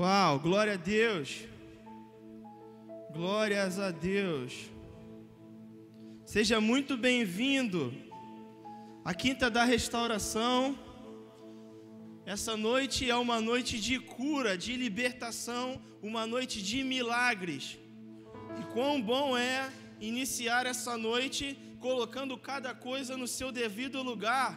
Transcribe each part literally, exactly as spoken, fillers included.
Uau, glória a Deus. Glórias a Deus. Seja muito bem-vindo à Quinta da Restauração. Essa noite é uma noite de cura, de libertação, uma noite de milagres. E quão bom é iniciar essa noite colocando cada coisa no seu devido lugar,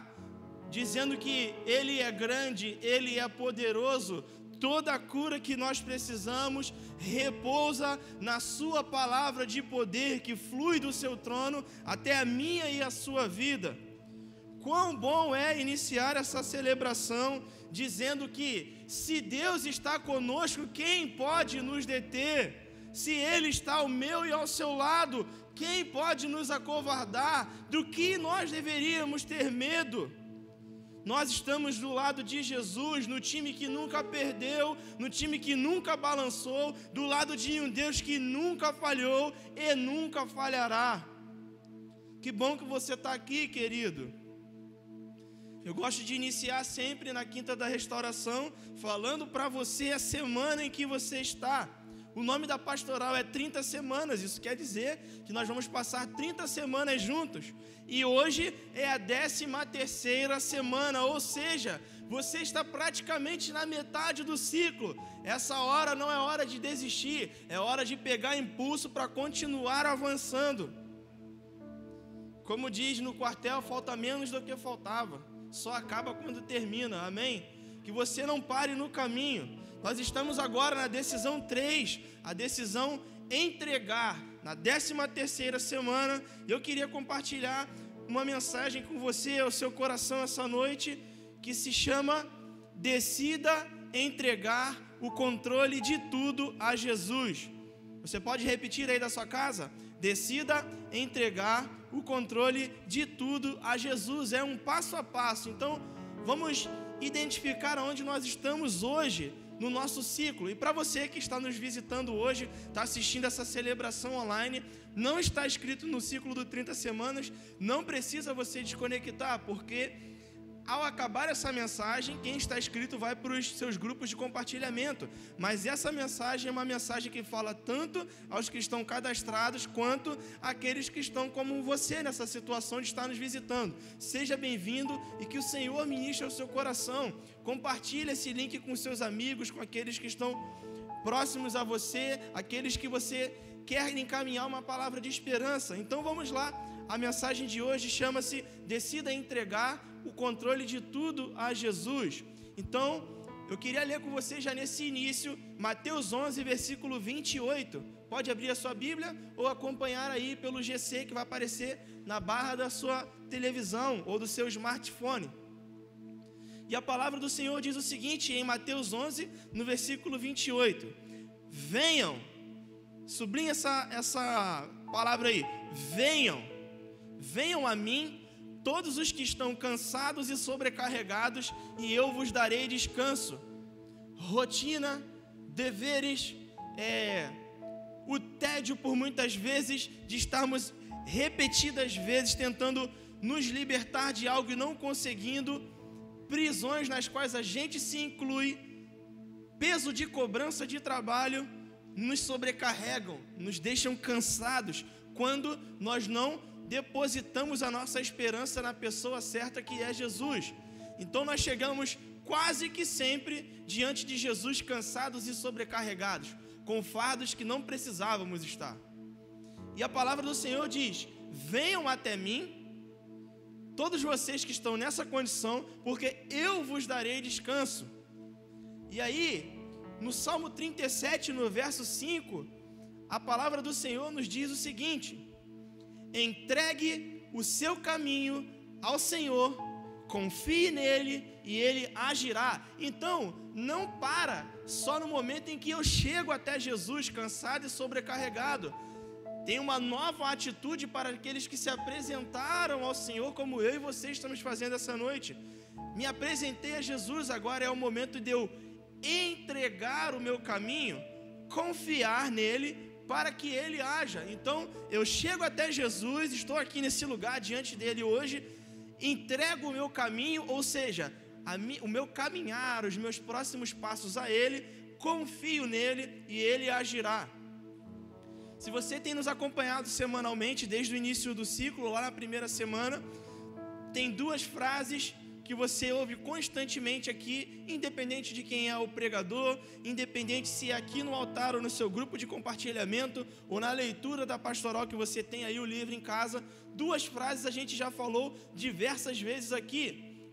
dizendo que Ele é grande, Ele é poderoso. Toda a cura que nós precisamos repousa na sua palavra de poder que flui do seu trono até a minha e a sua vida. Quão bom é iniciar essa celebração dizendo que se Deus está conosco, quem pode nos deter? Se Ele está ao meu e ao seu lado, quem pode nos acovardar? Do que nós deveríamos ter medo? Nós estamos do lado de Jesus, no time que nunca perdeu, no time que nunca balançou, do lado de um Deus que nunca falhou e nunca falhará. Que bom que você está aqui, querido. Eu gosto de iniciar sempre na Quinta da Restauração, falando para você a semana em que você está. O nome da pastoral é trinta semanas, isso quer dizer que nós vamos passar trinta semanas juntos. E hoje é a décima terceira semana, ou seja, você está praticamente na metade do ciclo. Essa hora não é hora de desistir, é hora de pegar impulso para continuar avançando. Como diz no quartel, falta menos do que faltava, só acaba quando termina, amém? Que você não pare no caminho. Nós estamos agora na decisão três, a decisão entregar, na décima terceira semana. Eu queria compartilhar uma mensagem com você, ao seu coração essa noite, que se chama Decida Entregar o Controle de Tudo a Jesus. Você pode repetir aí da sua casa? Decida entregar o controle de tudo a Jesus. É um passo a passo. Então, vamos identificar onde nós estamos hoje no nosso ciclo. E para você que está nos visitando hoje, está assistindo essa celebração online, não está escrito no ciclo do trinta semanas, não precisa você desconectar, porque ao acabar essa mensagem, quem está escrito vai para os seus grupos de compartilhamento. Mas essa mensagem é uma mensagem que fala tanto aos que estão cadastrados, quanto àqueles que estão como você nessa situação de estar nos visitando. Seja bem-vindo e que o Senhor ministre o seu coração. Compartilhe esse link com seus amigos, com aqueles que estão próximos a você, aqueles que você quer encaminhar uma palavra de esperança. Então vamos lá, a mensagem de hoje chama-se Decida Entregar o Controle de Tudo a Jesus. Então, eu queria ler com você já nesse início, Mateus onze, versículo vinte e oito. Pode abrir a sua Bíblia ou acompanhar aí pelo G C que vai aparecer na barra da sua televisão ou do seu smartphone. E a palavra do Senhor diz o seguinte, em Mateus onze, no versículo vinte e oito. Venham, sublinha essa, essa palavra aí, venham, venham a mim, todos os que estão cansados e sobrecarregados, e eu vos darei descanso. Rotina, deveres, é, o tédio por muitas vezes, de estarmos repetidas vezes tentando nos libertar de algo e não conseguindo, prisões nas quais a gente se inclui, peso de cobrança de trabalho, nos sobrecarregam, nos deixam cansados, quando nós não depositamos a nossa esperança na pessoa certa que é Jesus. Então nós chegamos quase que sempre diante de Jesus cansados e sobrecarregados, com fardos que não precisávamos estar. E a palavra do Senhor diz, venham até mim, todos vocês que estão nessa condição, porque eu vos darei descanso. E aí, no Salmo trinta e sete, no verso cinco, a palavra do Senhor nos diz o seguinte, entregue o seu caminho ao Senhor, confie nele e ele agirá. Então, não para só no momento em que eu chego até Jesus, cansado e sobrecarregado. Tem uma nova atitude para aqueles que se apresentaram ao Senhor, como eu e você estamos fazendo essa noite. Me apresentei a Jesus, agora é o momento de eu entregar o meu caminho, confiar nele para que ele haja. Então, eu chego até Jesus, estou aqui nesse lugar diante dele hoje, entrego o meu caminho, ou seja, a mi, o meu caminhar, os meus próximos passos a ele, confio nele e ele agirá. Se você tem nos acompanhado semanalmente, desde o início do ciclo, lá na primeira semana, tem duas frases que você ouve constantemente aqui, independente de quem é o pregador, independente se é aqui no altar ou no seu grupo de compartilhamento, ou na leitura da pastoral que você tem aí o livro em casa. Duas frases a gente já falou diversas vezes aqui.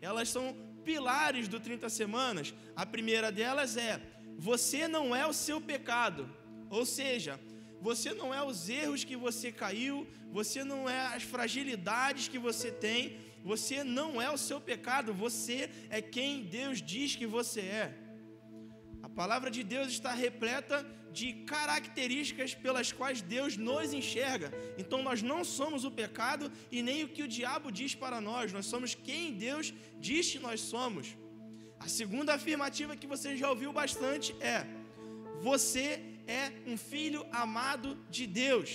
Elas são pilares do trinta semanas. A primeira delas é: você não é o seu pecado. Ou seja, você não é os erros que você caiu, você não é as fragilidades que você tem, você não é o seu pecado, você é quem Deus diz que você é. A palavra de Deus está repleta de características pelas quais Deus nos enxerga. Então nós não somos o pecado e nem o que o diabo diz para nós, nós somos quem Deus diz que nós somos. A segunda afirmativa que você já ouviu bastante é: você é um filho amado de Deus.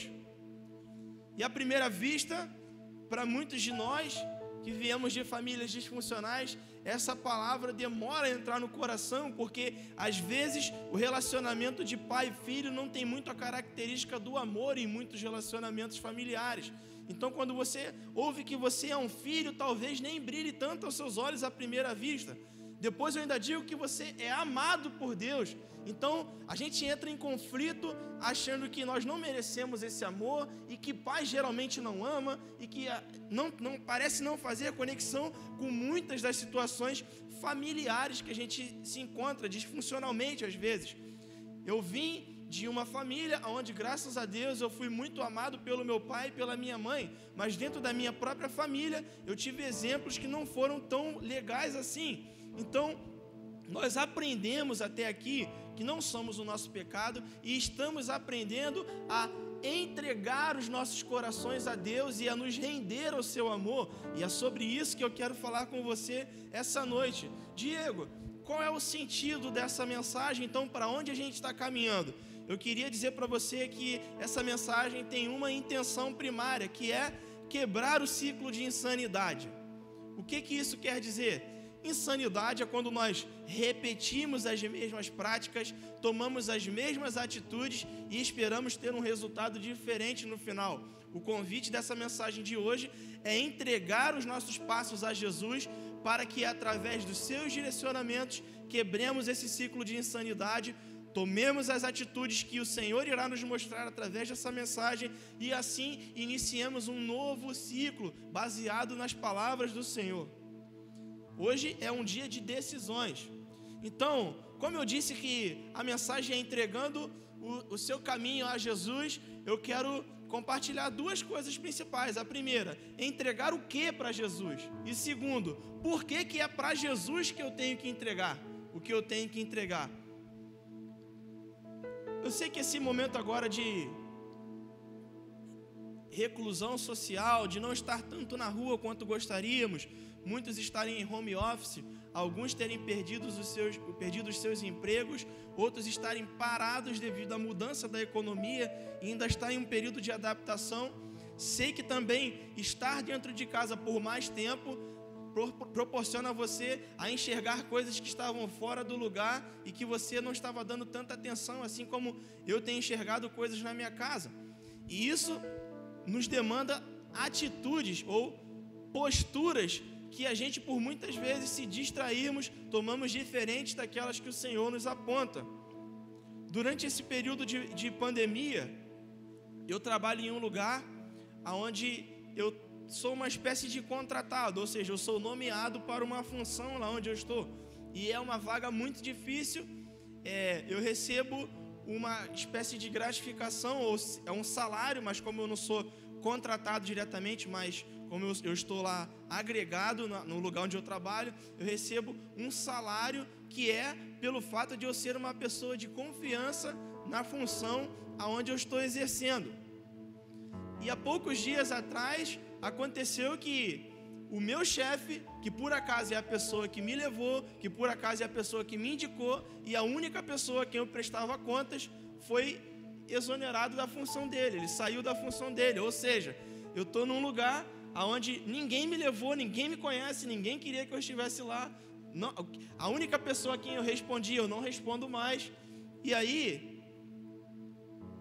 E à primeira vista, para muitos de nós que viemos de famílias disfuncionais, essa palavra demora a entrar no coração, porque às vezes o relacionamento de pai e filho não tem muito a característica do amor em muitos relacionamentos familiares. Então quando você ouve que você é um filho, talvez nem brilhe tanto aos seus olhos à primeira vista. Depois eu ainda digo que você é amado por Deus. Então a gente entra em conflito achando que nós não merecemos esse amor, e que pai geralmente não ama, e que não, não, parece não fazer a conexão com muitas das situações familiares que a gente se encontra disfuncionalmente às vezes. Eu vim de uma família onde, graças a Deus, eu fui muito amado pelo meu pai e pela minha mãe, mas dentro da minha própria família eu tive exemplos que não foram tão legais assim. Então, nós aprendemos até aqui que não somos o nosso pecado e estamos aprendendo a entregar os nossos corações a Deus e a nos render ao seu amor. E é sobre isso que eu quero falar com você essa noite. Diego, qual é o sentido dessa mensagem? Então, para onde a gente está caminhando? Eu queria dizer para você que essa mensagem tem uma intenção primária, que é quebrar o ciclo de insanidade. O que que isso quer dizer? Insanidade é quando nós repetimos as mesmas práticas, tomamos as mesmas atitudes e esperamos ter um resultado diferente no final. O convite dessa mensagem de hoje é entregar os nossos passos a Jesus, para que através dos seus direcionamentos quebremos esse ciclo de insanidade, tomemos as atitudes que o Senhor irá nos mostrar através dessa mensagem, e assim iniciemos um novo ciclo baseado nas palavras do Senhor. Hoje é um dia de decisões. Então, como eu disse que a mensagem é entregando o, o seu caminho a Jesus, eu quero compartilhar duas coisas principais. A primeira, entregar o que para Jesus? E segundo, por que que é para Jesus que eu tenho que entregar o que eu tenho que entregar? Eu sei que esse momento agora de reclusão social, de não estar tanto na rua quanto gostaríamos, muitos estarem em home office, alguns terem perdido os seus, perdido os seus empregos, outros estarem parados devido à mudança da economia e ainda está em um período de adaptação. Sei que também estar dentro de casa por mais tempo proporciona a você a enxergar coisas que estavam fora do lugar e que você não estava dando tanta atenção, assim como eu tenho enxergado coisas na minha casa. E isso nos demanda atitudes ou posturas que a gente, por muitas vezes, se distrairmos, tomamos diferentes daquelas que o Senhor nos aponta. Durante esse período de, de pandemia, eu trabalho em um lugar onde eu sou uma espécie de contratado, ou seja, eu sou nomeado para uma função lá onde eu estou, e é uma vaga muito difícil. É, eu recebo uma espécie de gratificação, ou é um salário, mas como eu não sou contratado diretamente, mas como eu, eu estou lá agregado na, no lugar onde eu trabalho, eu recebo um salário que é pelo fato de eu ser uma pessoa de confiança na função aonde eu estou exercendo. E há poucos dias atrás aconteceu que o meu chefe, que por acaso é a pessoa que me levou, que por acaso é a pessoa que me indicou e a única pessoa a quem eu prestava contas, foi exonerado da função dele, ele saiu da função dele. Ou seja, eu estou num lugar onde ninguém me levou, ninguém me conhece, ninguém queria que eu estivesse lá, não, a única pessoa a quem eu respondi, eu não respondo mais, E aí,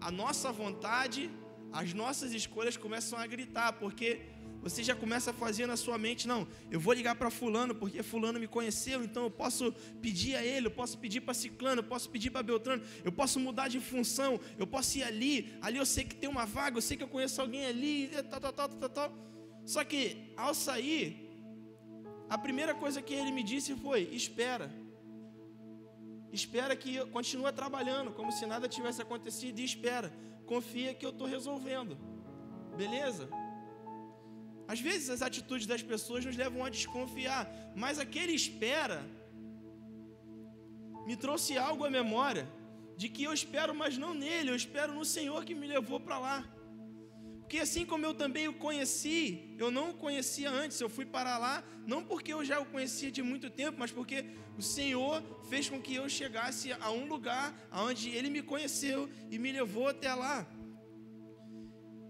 a nossa vontade, as nossas escolhas começam a gritar, porque você já começa a fazer na sua mente: não, eu vou ligar para fulano, porque fulano me conheceu, então eu posso pedir a ele, eu posso pedir para ciclano, eu posso pedir para beltrano, eu posso mudar de função, eu posso ir ali, ali eu sei que tem uma vaga, eu sei que eu conheço alguém ali, tal, tal, tal, tal, tal. Só que, ao sair, a primeira coisa que ele me disse foi: espera. Espera que eu continue trabalhando, como se nada tivesse acontecido, e espera, confia que eu estou resolvendo, beleza? Às vezes as atitudes das pessoas nos levam a desconfiar, mas aquele espera me trouxe algo à memória, de que eu espero, mas não nele, eu espero no Senhor que me levou para lá. Porque assim como eu também o conheci, eu não o conhecia antes, eu fui para lá, não porque eu já o conhecia de muito tempo, mas porque o Senhor fez com que eu chegasse a um lugar onde Ele me conheceu e me levou até lá.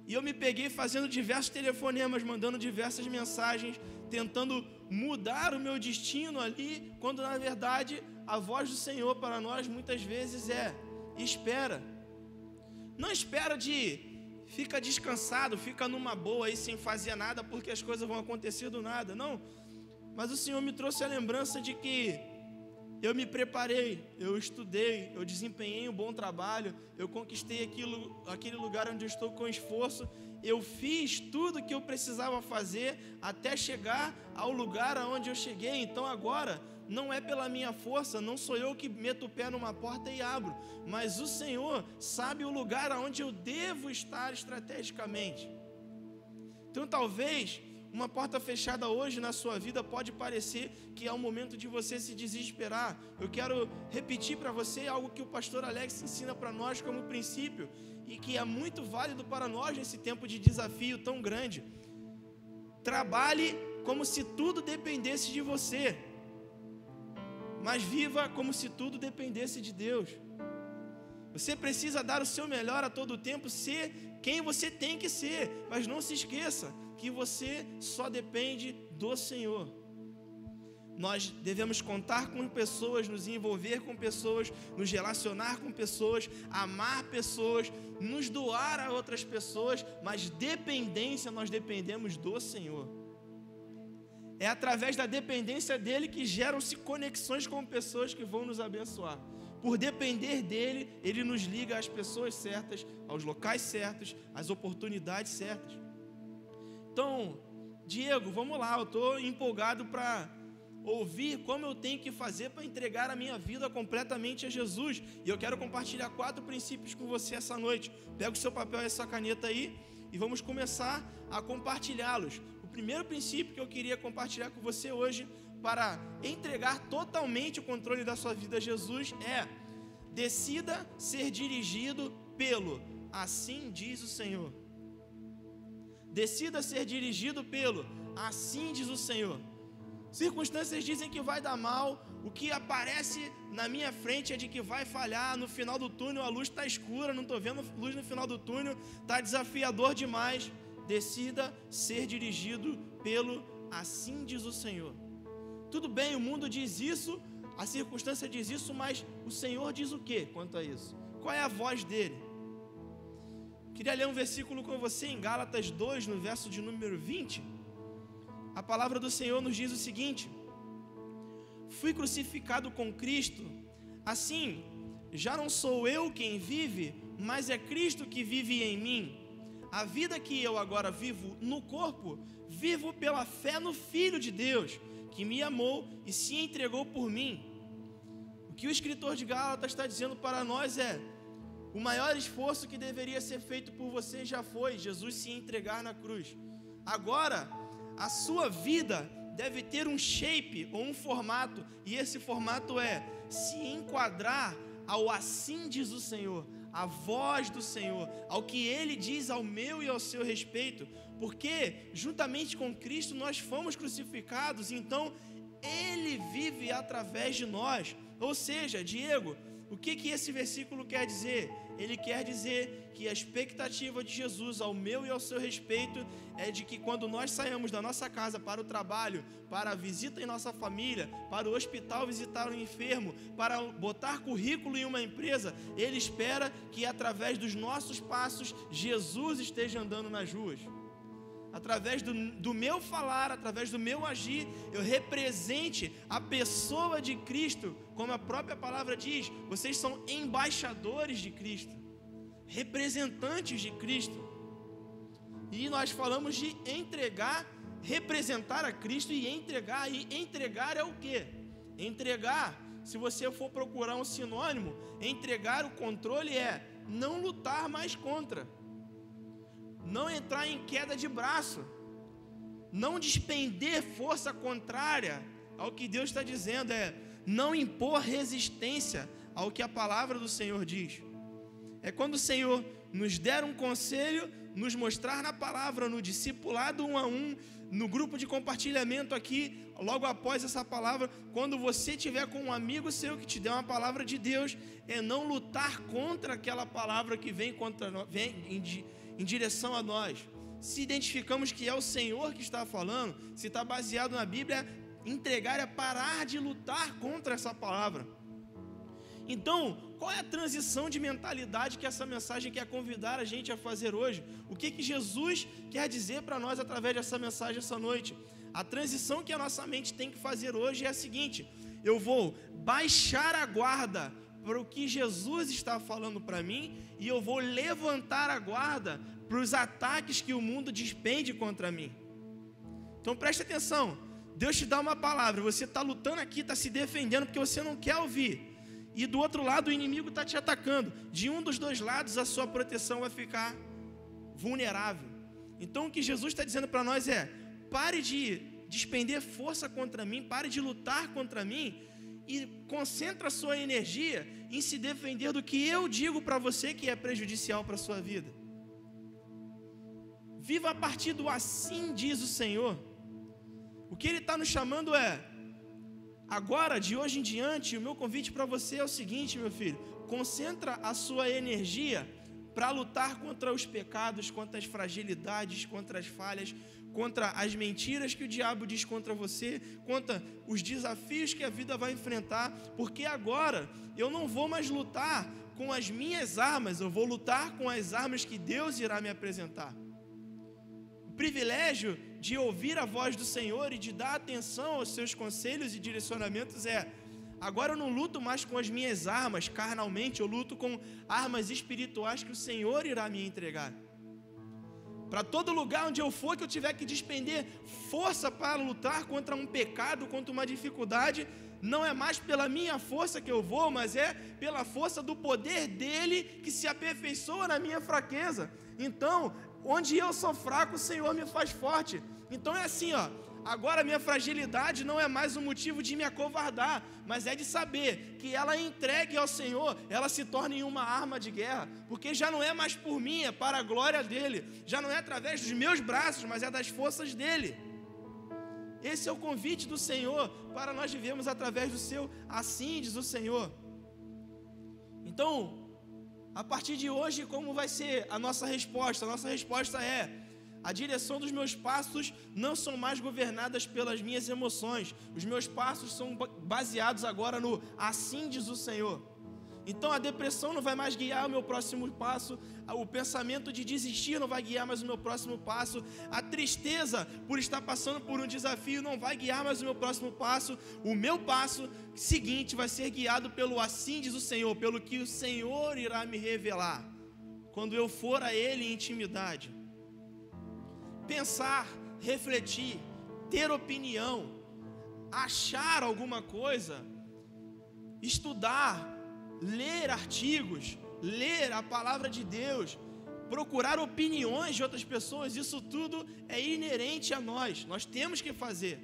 E eu me peguei fazendo diversos telefonemas, mandando diversas mensagens, tentando mudar o meu destino ali, quando na verdade a voz do Senhor para nós muitas vezes é: espera. Não espera de... fica descansado, fica numa boa aí sem fazer nada, porque as coisas vão acontecer do nada, não. Mas o Senhor me trouxe a lembrança de que eu me preparei, eu estudei, eu desempenhei um bom trabalho, eu conquistei aquilo, aquele lugar onde eu estou com esforço, eu fiz tudo o que eu precisava fazer até chegar ao lugar aonde eu cheguei. Então agora não é pela minha força, não sou eu que meto o pé numa porta e abro, mas o Senhor sabe o lugar aonde eu devo estar estrategicamente. Então talvez uma porta fechada hoje na sua vida pode parecer que é o momento de você se desesperar. Eu quero repetir para você algo que o pastor Alex ensina para nós como princípio, e que é muito válido para nós nesse tempo de desafio tão grande: trabalhe como se tudo dependesse de você, mas viva como se tudo dependesse de Deus. Você precisa dar o seu melhor a todo tempo, ser quem você tem que ser, mas não se esqueça que você só depende do Senhor. Nós devemos contar com pessoas, nos envolver com pessoas, nos relacionar com pessoas, amar pessoas, nos doar a outras pessoas, mas dependência nós dependemos do Senhor. É através da dependência dEle que geram-se conexões com pessoas que vão nos abençoar. Por depender dEle, Ele nos liga às pessoas certas, aos locais certos, às oportunidades certas. Então, Diego, vamos lá, eu estou empolgado para ouvir como eu tenho que fazer para entregar a minha vida completamente a Jesus. E eu quero compartilhar quatro princípios com você essa noite. Pega o seu papel e a sua caneta aí e vamos começar a compartilhá-los. O primeiro princípio que eu queria compartilhar com você hoje para entregar totalmente o controle da sua vida a Jesus é: decida ser dirigido pelo "assim diz o Senhor". Decida ser dirigido pelo "assim diz o Senhor". Circunstâncias dizem que vai dar mal, o que aparece na minha frente é de que vai falhar, no final do túnel a luz está escura, não estou vendo luz no final do túnel, está desafiador demais. Decida ser dirigido pelo "assim diz o Senhor". Tudo bem, o mundo diz isso, a circunstância diz isso, mas o Senhor diz o que quanto a isso? Qual é a voz dele? Queria ler um versículo com você em Gálatas dois, no verso de número vinte. A palavra do Senhor nos diz o seguinte: fui crucificado com Cristo, assim, já não sou eu quem vive, mas é Cristo que vive em mim. A vida que eu agora vivo no corpo, vivo pela fé no Filho de Deus, que me amou e se entregou por mim. O que o escritor de Gálatas está dizendo para nós é: o maior esforço que deveria ser feito por você já foi, Jesus se entregar na cruz. Agora, a sua vida deve ter um shape ou um formato, e esse formato é se enquadrar ao "assim diz o Senhor", a voz do Senhor, ao que Ele diz ao meu e ao seu respeito, porque juntamente com Cristo nós fomos crucificados, então Ele vive através de nós. Ou seja, Diego, O que que esse versículo quer dizer? Ele quer dizer que a expectativa de Jesus ao meu e ao seu respeito é de que quando nós saímos da nossa casa para o trabalho, para a visita em nossa família, para o hospital visitar um enfermo, para botar currículo em uma empresa, ele espera que através dos nossos passos Jesus esteja andando nas ruas. Através do, do meu falar, através do meu agir, eu represente a pessoa de Cristo, como a própria palavra diz, vocês são embaixadores de Cristo, representantes de Cristo. E nós falamos de entregar, representar a Cristo e entregar, e entregar é o quê? Entregar, se você for procurar um sinônimo, entregar o controle é não lutar mais contra, não entrar em queda de braço, não despender força contrária ao que Deus está dizendo, é não impor resistência ao que a palavra do Senhor diz. É quando o Senhor nos der um conselho, nos mostrar na palavra, no discipulado um a um, no grupo de compartilhamento aqui, logo após essa palavra, quando você tiver com um amigo seu que te deu uma palavra de Deus, é não lutar contra aquela palavra que vem contra nós, vem em, em direção a nós. Se identificamos que é o Senhor que está falando, se está baseado na Bíblia, entregar é parar de lutar contra essa palavra. Então, qual é a transição de mentalidade que essa mensagem quer convidar a gente a fazer hoje? O que que Jesus quer dizer para nós através dessa mensagem essa noite? A transição que a nossa mente tem que fazer hoje é a seguinte: eu vou baixar a guarda para o que Jesus está falando para mim e eu vou levantar a guarda para os ataques que o mundo despende contra mim. Então preste atenção, Deus te dá uma palavra, você está lutando aqui, está se defendendo porque você não quer ouvir. E do outro lado o inimigo está te atacando. De um dos dois lados a sua proteção vai ficar vulnerável. Então o que Jesus está dizendo para nós é: pare de despender força contra mim, pare de lutar contra mim e concentra a sua energia em se defender do que eu digo para você que é prejudicial para a sua vida. Viva a partir do assim diz o Senhor. O que Ele está nos chamando é: agora, de hoje em diante, o meu convite para você é o seguinte, meu filho, concentra a sua energia para lutar contra os pecados, contra as fragilidades, contra as falhas, contra as mentiras que o diabo diz contra você, contra os desafios que a vida vai enfrentar, porque agora eu não vou mais lutar com as minhas armas, eu vou lutar com as armas que Deus irá me apresentar. O privilégio de ouvir a voz do Senhor e de dar atenção aos seus conselhos e direcionamentos é: agora eu não luto mais com as minhas armas carnalmente, eu luto com armas espirituais que o Senhor irá me entregar. Para todo lugar onde eu for que eu tiver que despender força para lutar contra um pecado, contra uma dificuldade, não é mais pela minha força que eu vou, mas é pela força do poder dele que se aperfeiçoa na minha fraqueza. Então, onde eu sou fraco, o Senhor me faz forte. Então é assim, ó. Agora a minha fragilidade não é mais um motivo de me acovardar, mas é de saber que ela entregue ao Senhor, ela se torna em uma arma de guerra, porque já não é mais por mim, é para a glória dele. Já não é através dos meus braços, mas é das forças dele. Esse é o convite do Senhor para nós vivermos através do seu assim diz o Senhor. Então, a partir de hoje, como vai ser a nossa resposta? A nossa resposta é: a direção dos meus passos não são mais governadas pelas minhas emoções. Os meus passos são baseados agora no assim diz o Senhor. Então a depressão não vai mais guiar o meu próximo passo, o pensamento de desistir não vai guiar mais o meu próximo passo, a tristeza por estar passando por um desafio não vai guiar mais o meu próximo passo. O meu passo seguinte vai ser guiado pelo assim diz o Senhor, pelo que o Senhor irá me revelar quando eu for a Ele em intimidade. Pensar, refletir, ter opinião, achar alguma coisa, estudar, ler artigos, ler a palavra de Deus, procurar opiniões de outras pessoas, isso tudo é inerente a nós, nós temos que fazer.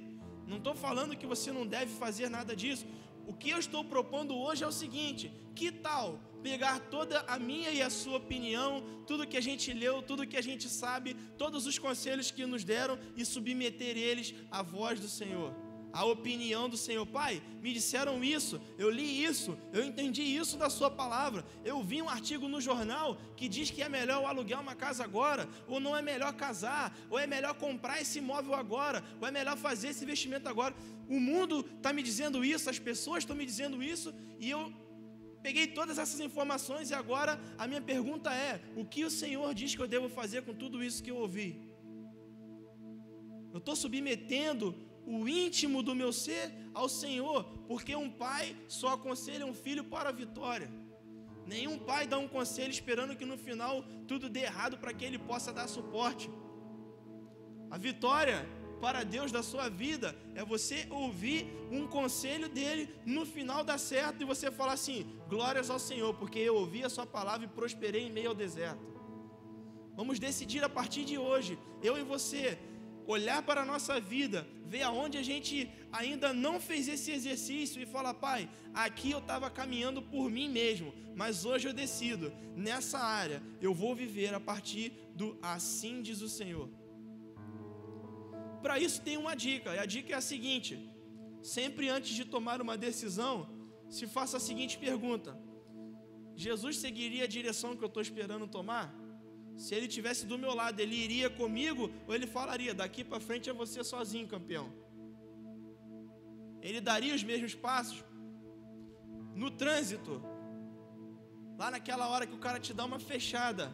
Não estou falando que você não deve fazer nada disso. O que eu estou propondo hoje é o seguinte: que tal pegar toda a minha e a sua opinião, tudo que a gente leu, tudo que a gente sabe, todos os conselhos que nos deram e submeter eles à voz do Senhor? a opinião do Senhor. Pai, me disseram isso, eu li isso, eu entendi isso da sua palavra, eu vi um artigo no jornal que diz que é melhor alugar uma casa agora, ou não é melhor casar, ou é melhor comprar esse imóvel agora, ou é melhor fazer esse investimento agora. O mundo está me dizendo isso, as pessoas estão me dizendo isso, e eu peguei todas essas informações e agora a minha pergunta é, o que o Senhor diz que eu devo fazer com tudo isso que eu ouvi? Eu estou submetendo o íntimo do meu ser ao Senhor, porque um pai só aconselha um filho para a vitória. Nenhum pai dá um conselho esperando que no final tudo dê errado para que ele possa dar suporte. A vitória para Deus da sua vida é você ouvir um conselho dele, no final dá certo e você falar assim, glórias ao Senhor, porque eu ouvi a sua palavra e prosperei em meio ao deserto. Vamos decidir a partir de hoje, eu e você, olhar para a nossa vida, ver aonde a gente ainda não fez esse exercício e falar, pai, aqui eu estava caminhando por mim mesmo, mas hoje eu decido, nessa área eu vou viver a partir do assim diz o Senhor. Para isso tem uma dica, e a dica é a seguinte, sempre antes de tomar uma decisão, se faça a seguinte pergunta, Jesus seguiria a direção que eu estou esperando tomar? Se ele estivesse do meu lado, ele iria comigo ou ele falaria, daqui para frente é você sozinho, campeão? Ele daria os mesmos passos? No trânsito, lá naquela hora que o cara te dá uma fechada,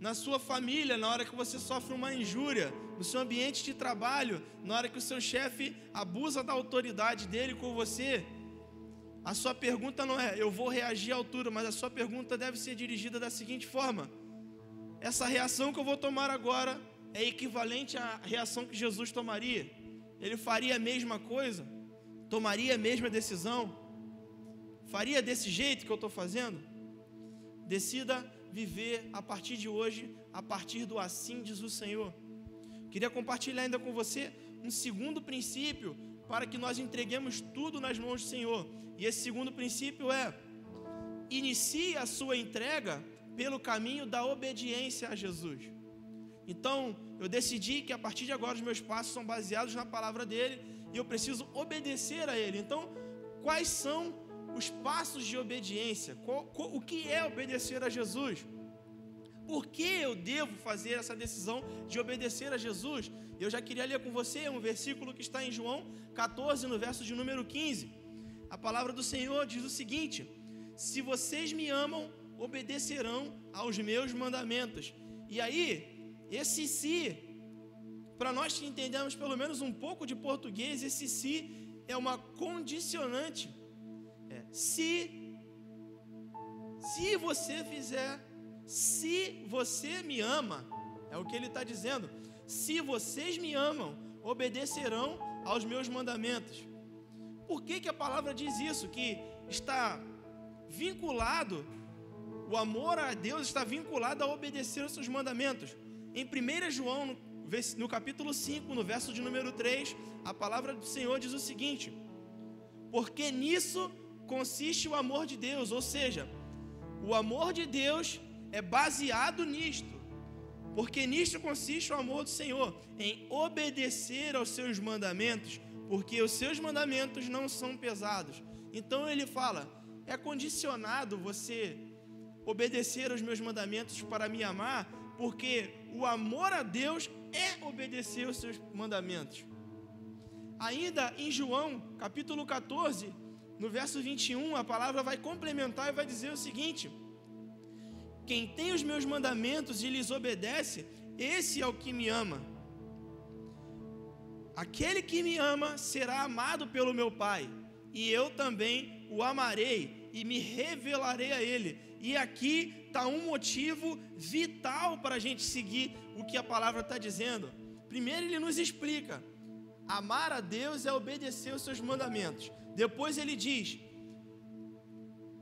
na sua família, na hora que você sofre uma injúria, no seu ambiente de trabalho, na hora que o seu chefe abusa da autoridade dele com você, a sua pergunta não é, eu vou reagir à altura, mas a sua pergunta deve ser dirigida da seguinte forma, essa reação que eu vou tomar agora é equivalente à reação que Jesus tomaria? Ele faria a mesma coisa? Tomaria a mesma decisão? Faria desse jeito que eu estou fazendo? Decida viver a partir de hoje, a partir do assim diz o Senhor. Queria compartilhar ainda com você um segundo princípio para que nós entreguemos tudo nas mãos do Senhor. E esse segundo princípio é, inicie a sua entrega pelo caminho da obediência a Jesus. Então, eu decidi que a partir de agora os meus passos são baseados na palavra dele e eu preciso obedecer a ele. Então, quais são os passos de obediência? Qual, qual, o que é obedecer a Jesus? Por que eu devo fazer essa decisão de obedecer a Jesus? Eu já queria ler com você um versículo que está em João quatorze, no verso de número quinze. A palavra do Senhor diz o seguinte, se vocês me amam, obedecerão aos meus mandamentos. E aí, esse se, para nós que entendemos pelo menos um pouco de português, esse se é uma condicionante. É, se, se você fizer, se você me ama, é o que ele está dizendo. Se vocês me amam, obedecerão aos meus mandamentos. Por que que a palavra diz isso? Que está vinculado, o amor a Deus está vinculado a obedecer aos seus mandamentos. Em primeiro João, no capítulo cinco, no verso de número três, a palavra do Senhor diz o seguinte, porque nisso consiste o amor de Deus, ou seja, o amor de Deus é baseado nisto, porque nisto consiste o amor do Senhor, em obedecer aos seus mandamentos, porque os seus mandamentos não são pesados. Então ele fala, é condicionado você obedecer aos meus mandamentos para me amar, porque o amor a Deus é obedecer aos seus mandamentos. Ainda em João, capítulo quatorze, no verso vinte e um, a palavra vai complementar e vai dizer o seguinte, quem tem os meus mandamentos e lhes obedece, esse é o que me ama. Aquele que me ama será amado pelo meu Pai, e eu também o amarei e me revelarei a ele. E aqui está um motivo vital para a gente seguir o que a palavra está dizendo. Primeiro ele nos explica, amar a Deus é obedecer os seus mandamentos. Depois ele diz,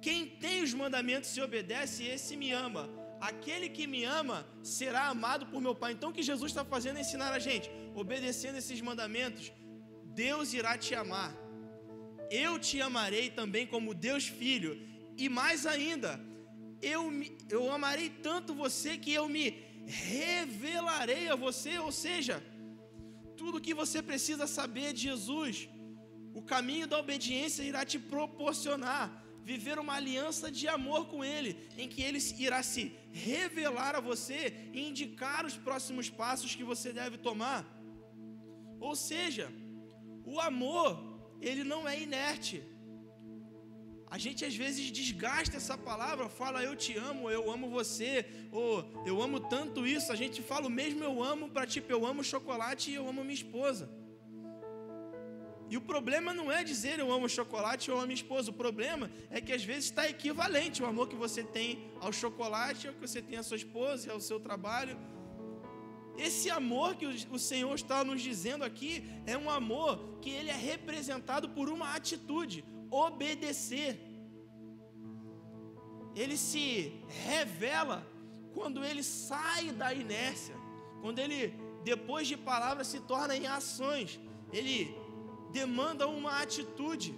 quem tem os mandamentos e obedece, esse me ama. Aquele que me ama será amado por meu Pai. Então o que Jesus está fazendo é ensinar a gente, obedecendo esses mandamentos, Deus irá te amar. Eu te amarei também como Deus Filho. E mais ainda, Eu, eu amarei tanto você que eu me revelarei a você, ou seja, tudo que você precisa saber de Jesus O caminho da obediência irá te proporcionar viver uma aliança de amor com Ele, em que Ele irá se revelar a você e indicar os próximos passos que você deve tomar. Ou seja, o amor, ele não é inerte. A gente às vezes desgasta essa palavra, fala eu te amo, eu amo você, ou eu amo tanto isso. A gente fala o mesmo eu amo para tipo eu amo chocolate e eu amo minha esposa. E o problema não é dizer eu amo chocolate ou eu amo minha esposa. O problema é que às vezes está equivalente o amor que você tem ao chocolate, ao que você tem à sua esposa, ao seu trabalho. Esse amor que o Senhor está nos dizendo aqui é um amor que ele é representado por uma atitude: obedecer. Ele se revela quando ele sai da inércia, quando ele, depois de palavras, se torna em ações. Ele demanda uma atitude.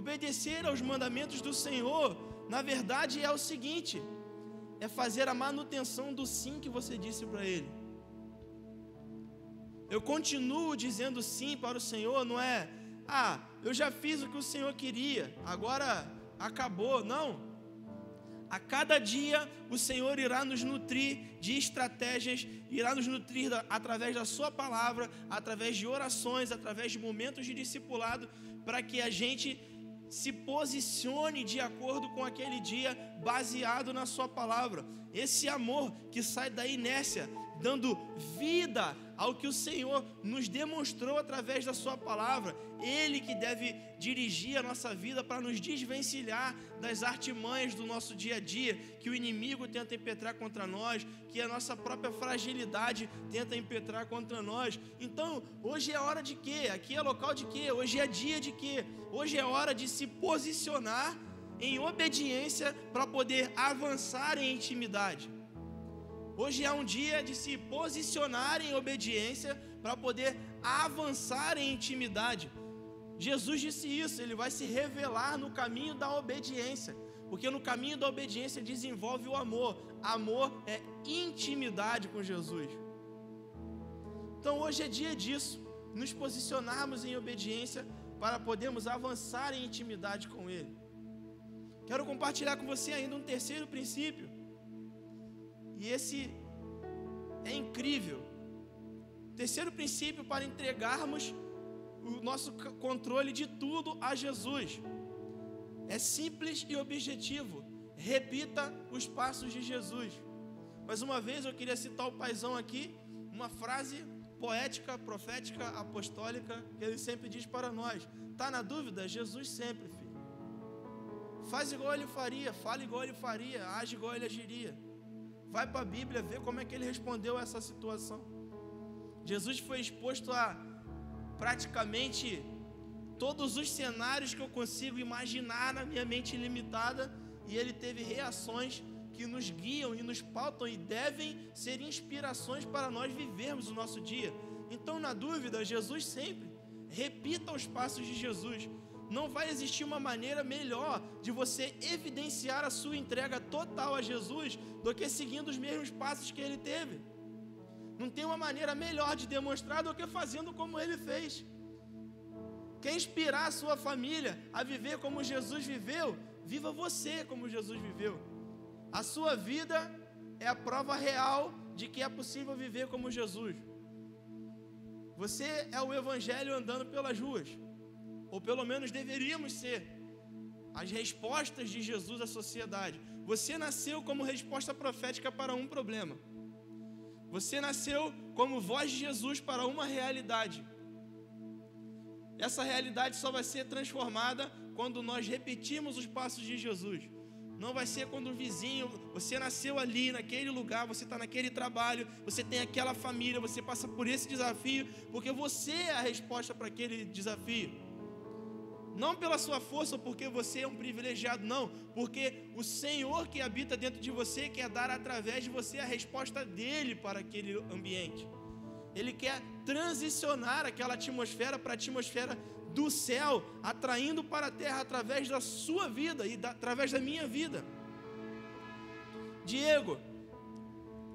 Obedecer aos mandamentos do Senhor, na verdade, é o seguinte: é fazer a manutenção do sim que você disse para ele. Eu continuo dizendo sim para o Senhor. Não é, ah, eu já fiz o que o Senhor queria, agora acabou. Não. A cada dia o Senhor irá nos nutrir de estratégias, irá nos nutrir da, através da sua palavra, através de orações, através de momentos de discipulado, para que a gente se posicione de acordo com aquele dia, baseado na sua palavra. Esse amor que sai da inércia, dando vida ao que o Senhor nos demonstrou através da sua palavra. Ele que deve dirigir a nossa vida para nos desvencilhar das artimanhas do nosso dia a dia, que o inimigo tenta impetrar contra nós, que a nossa própria fragilidade tenta impetrar contra nós. Então, hoje é hora de quê? Aqui é local de quê? Hoje é dia de quê? Hoje é hora de se posicionar em obediência para poder avançar em intimidade. Hoje é um dia de se posicionar em obediência para poder avançar em intimidade. Jesus disse isso, ele vai se revelar no caminho da obediência, porque no caminho da obediência desenvolve o amor. Amor é intimidade com Jesus. Então hoje é dia disso, nos posicionarmos em obediência para podermos avançar em intimidade com Ele. Quero compartilhar com você ainda um terceiro princípio. E esse é incrível. Terceiro princípio para entregarmos o nosso controle de tudo a Jesus. É simples e objetivo. Repita os passos de Jesus. Mais uma vez eu queria citar o paizão aqui, uma frase poética, profética, apostólica, que ele sempre diz para nós. Tá na dúvida? Jesus sempre, filho. Faz igual ele faria, fala igual ele faria, age igual ele agiria. Vai para a Bíblia ver como é que ele respondeu a essa situação. Jesus foi exposto a praticamente todos os cenários que eu consigo imaginar na minha mente limitada, e ele teve reações que nos guiam e nos pautam e devem ser inspirações para nós vivermos o nosso dia. Então, na dúvida, Jesus sempre. Repita os passos de Jesus. Não vai existir uma maneira melhor de você evidenciar a sua entrega total a Jesus do que seguindo os mesmos passos que ele teve. Não tem uma maneira melhor de demonstrar do que fazendo como ele fez. Quer inspirar a sua família a viver como Jesus viveu? Viva você como Jesus viveu. A sua vida é a prova real de que é possível viver como Jesus. Você é o evangelho andando pelas ruas. Ou pelo menos deveríamos ser as respostas de Jesus à sociedade. Você nasceu como resposta profética para um problema. Você nasceu como voz de Jesus para uma realidade. Essa realidade só vai ser transformada quando nós repetirmos os passos de Jesus. Não vai ser quando o vizinho, você nasceu ali, naquele lugar, você está naquele trabalho, você tem aquela família, você passa por esse desafio, porque você é a resposta para aquele desafio. Não pela sua força, porque você é um privilegiado, não. Porque o Senhor que habita dentro de você quer dar através de você a resposta dele para aquele ambiente. Ele quer transicionar aquela atmosfera para a atmosfera do céu, atraindo para a terra através da sua vida e da, através da minha vida. Diego,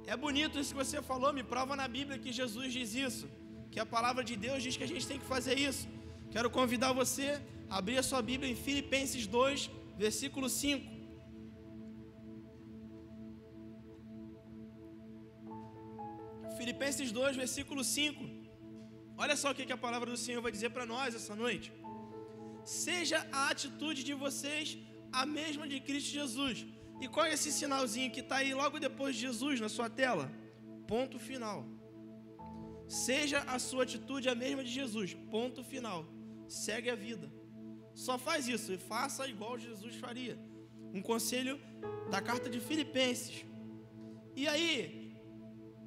é bonito isso que você falou, me prova na Bíblia que Jesus diz isso, que a palavra de Deus diz que a gente tem que fazer isso. Quero convidar você a abrir a sua Bíblia em Filipenses dois, versículo cinco. Filipenses dois, versículo cinco. Olha só o que a palavra do Senhor vai dizer para nós essa noite. Seja a atitude de vocês a mesma de Cristo Jesus. E qual é esse sinalzinho que está aí logo depois de Jesus na sua tela? Ponto final. Seja a sua atitude a mesma de Jesus. Ponto final. Segue a vida. Só faz isso e faça igual Jesus faria. Um conselho da carta de Filipenses. E aí,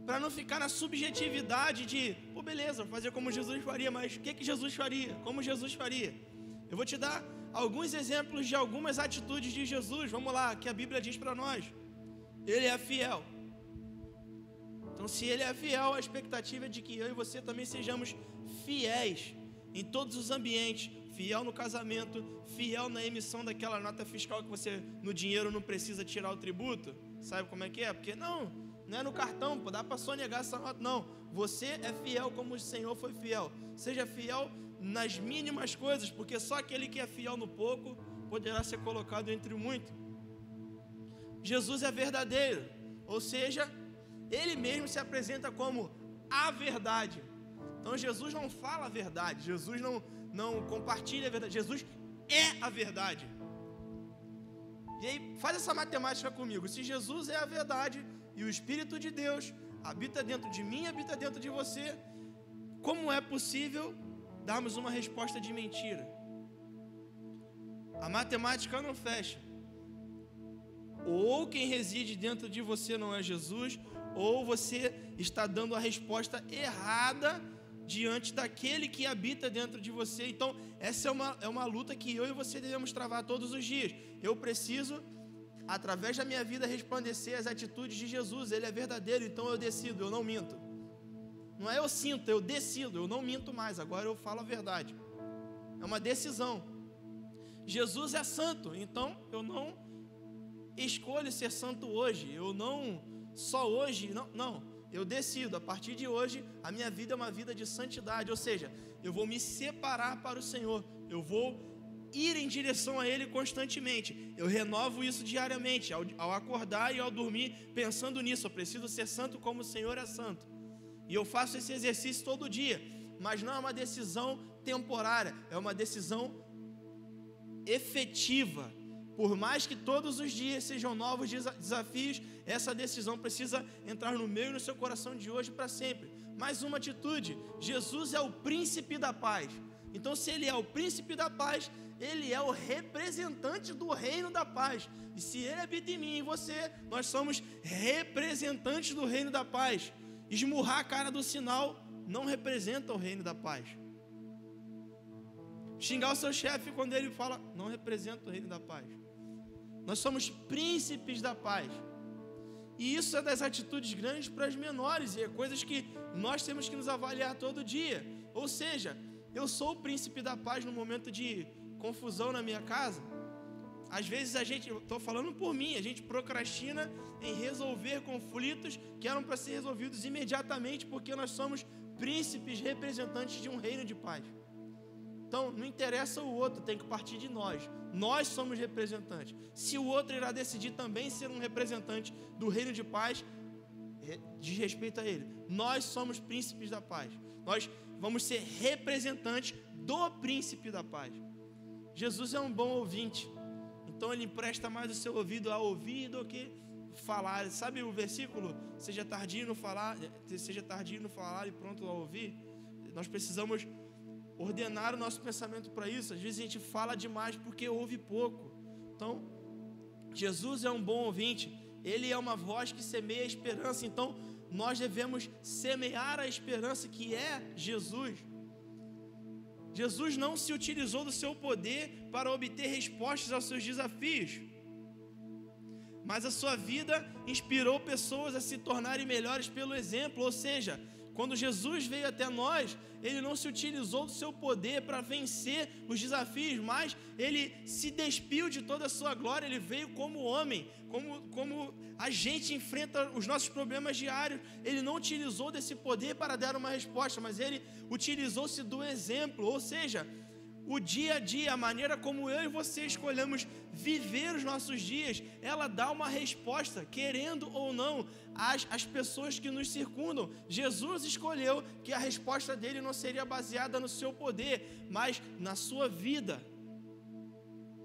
para não ficar na subjetividade de, pô, beleza, vou fazer como Jesus faria, mas o que que Jesus faria? Como Jesus faria? Eu vou te dar alguns exemplos de algumas atitudes de Jesus. Vamos lá, que a Bíblia diz para nós. Ele é fiel. Então, se ele é fiel, a expectativa é de que eu e você também sejamos fiéis em todos os ambientes. Fiel no casamento, fiel na emissão daquela nota fiscal que você, no dinheiro, não precisa tirar o tributo. Sabe como é que é? Porque não, não é no cartão, pô, dá para sonegar essa nota. Não, você é fiel como o Senhor foi fiel. Seja fiel nas mínimas coisas, porque só aquele que é fiel no pouco poderá ser colocado entre o muito. Jesus é verdadeiro, ou seja, ele mesmo se apresenta como a verdade. Então Jesus não fala a verdade, Jesus não, não compartilha a verdade, Jesus é a verdade. E aí, faz essa matemática comigo. Se Jesus é a verdade e o Espírito de Deus habita dentro de mim, habita dentro de você, como é possível darmos uma resposta de mentira? A matemática não fecha. Ou quem reside dentro de você não é Jesus, ou você está dando a resposta errada diante daquele que habita dentro de você. Então, essa é uma, é uma luta que eu e você devemos travar todos os dias. Eu preciso, através da minha vida, resplandecer as atitudes de Jesus. Ele é verdadeiro, então eu decido, eu não minto. Não é eu sinto, eu decido, eu não minto mais, agora eu falo a verdade. É uma decisão. Jesus é santo, então eu não escolho ser santo hoje, eu não, só hoje, não, não, eu decido, a partir de hoje, a minha vida é uma vida de santidade, ou seja, eu vou me separar para o Senhor, eu vou ir em direção a Ele constantemente, eu renovo isso diariamente, ao, ao acordar e ao dormir, pensando nisso, eu preciso ser santo como o Senhor é santo. E eu faço esse exercício todo dia, mas não é uma decisão temporária, é uma decisão efetiva. Por mais que todos os dias sejam novos desafios, essa decisão precisa entrar no meu e no seu coração de hoje para sempre. Mais uma atitude: Jesus é o príncipe da paz. Então, se ele é o príncipe da paz, ele é o representante do reino da paz. E se ele habita em mim e em você, nós somos representantes do reino da paz. Esmurrar a cara do sinal não representa o reino da paz. Xingar o seu chefe quando ele fala não representa o reino da paz. Nós somos príncipes da paz. E isso é das atitudes grandes para as menores, e é coisas que nós temos que nos avaliar todo dia. Ou seja, eu sou o príncipe da paz no momento de confusão na minha casa. Às vezes a gente, estou falando por mim, a gente procrastina em resolver conflitos que eram para ser resolvidos imediatamente, porque nós somos príncipes representantes de um reino de paz. Então, não interessa o outro, tem que partir de nós. Nós somos representantes. Se o outro irá decidir também ser um representante do reino de paz, diz respeito a ele. Nós somos príncipes da paz. Nós vamos ser representantes do príncipe da paz. Jesus é um bom ouvinte. Então ele empresta mais o seu ouvido a ouvir do que falar. Sabe o versículo? Seja tardio no falar, seja tardio no falar e pronto a ouvir. Nós precisamos ordenar o nosso pensamento para isso. Às vezes a gente fala demais porque ouve pouco. Então, Jesus é um bom ouvinte. Ele é uma voz que semeia a esperança. Então, nós devemos semear a esperança que é Jesus. Jesus não se utilizou do seu poder para obter respostas aos seus desafios, mas a sua vida inspirou pessoas a se tornarem melhores pelo exemplo. Ou seja, quando Jesus veio até nós, ele não se utilizou do seu poder para vencer os desafios, mas ele se despiu de toda a sua glória, ele veio como homem, como, como a gente enfrenta os nossos problemas diários. Ele não utilizou desse poder para dar uma resposta, mas ele utilizou-se do exemplo, ou seja, O dia a dia, a maneira como eu e você escolhemos viver os nossos dias, ela dá uma resposta, querendo ou não, às, às pessoas que nos circundam. Jesus escolheu que a resposta dele não seria baseada no seu poder, mas na sua vida.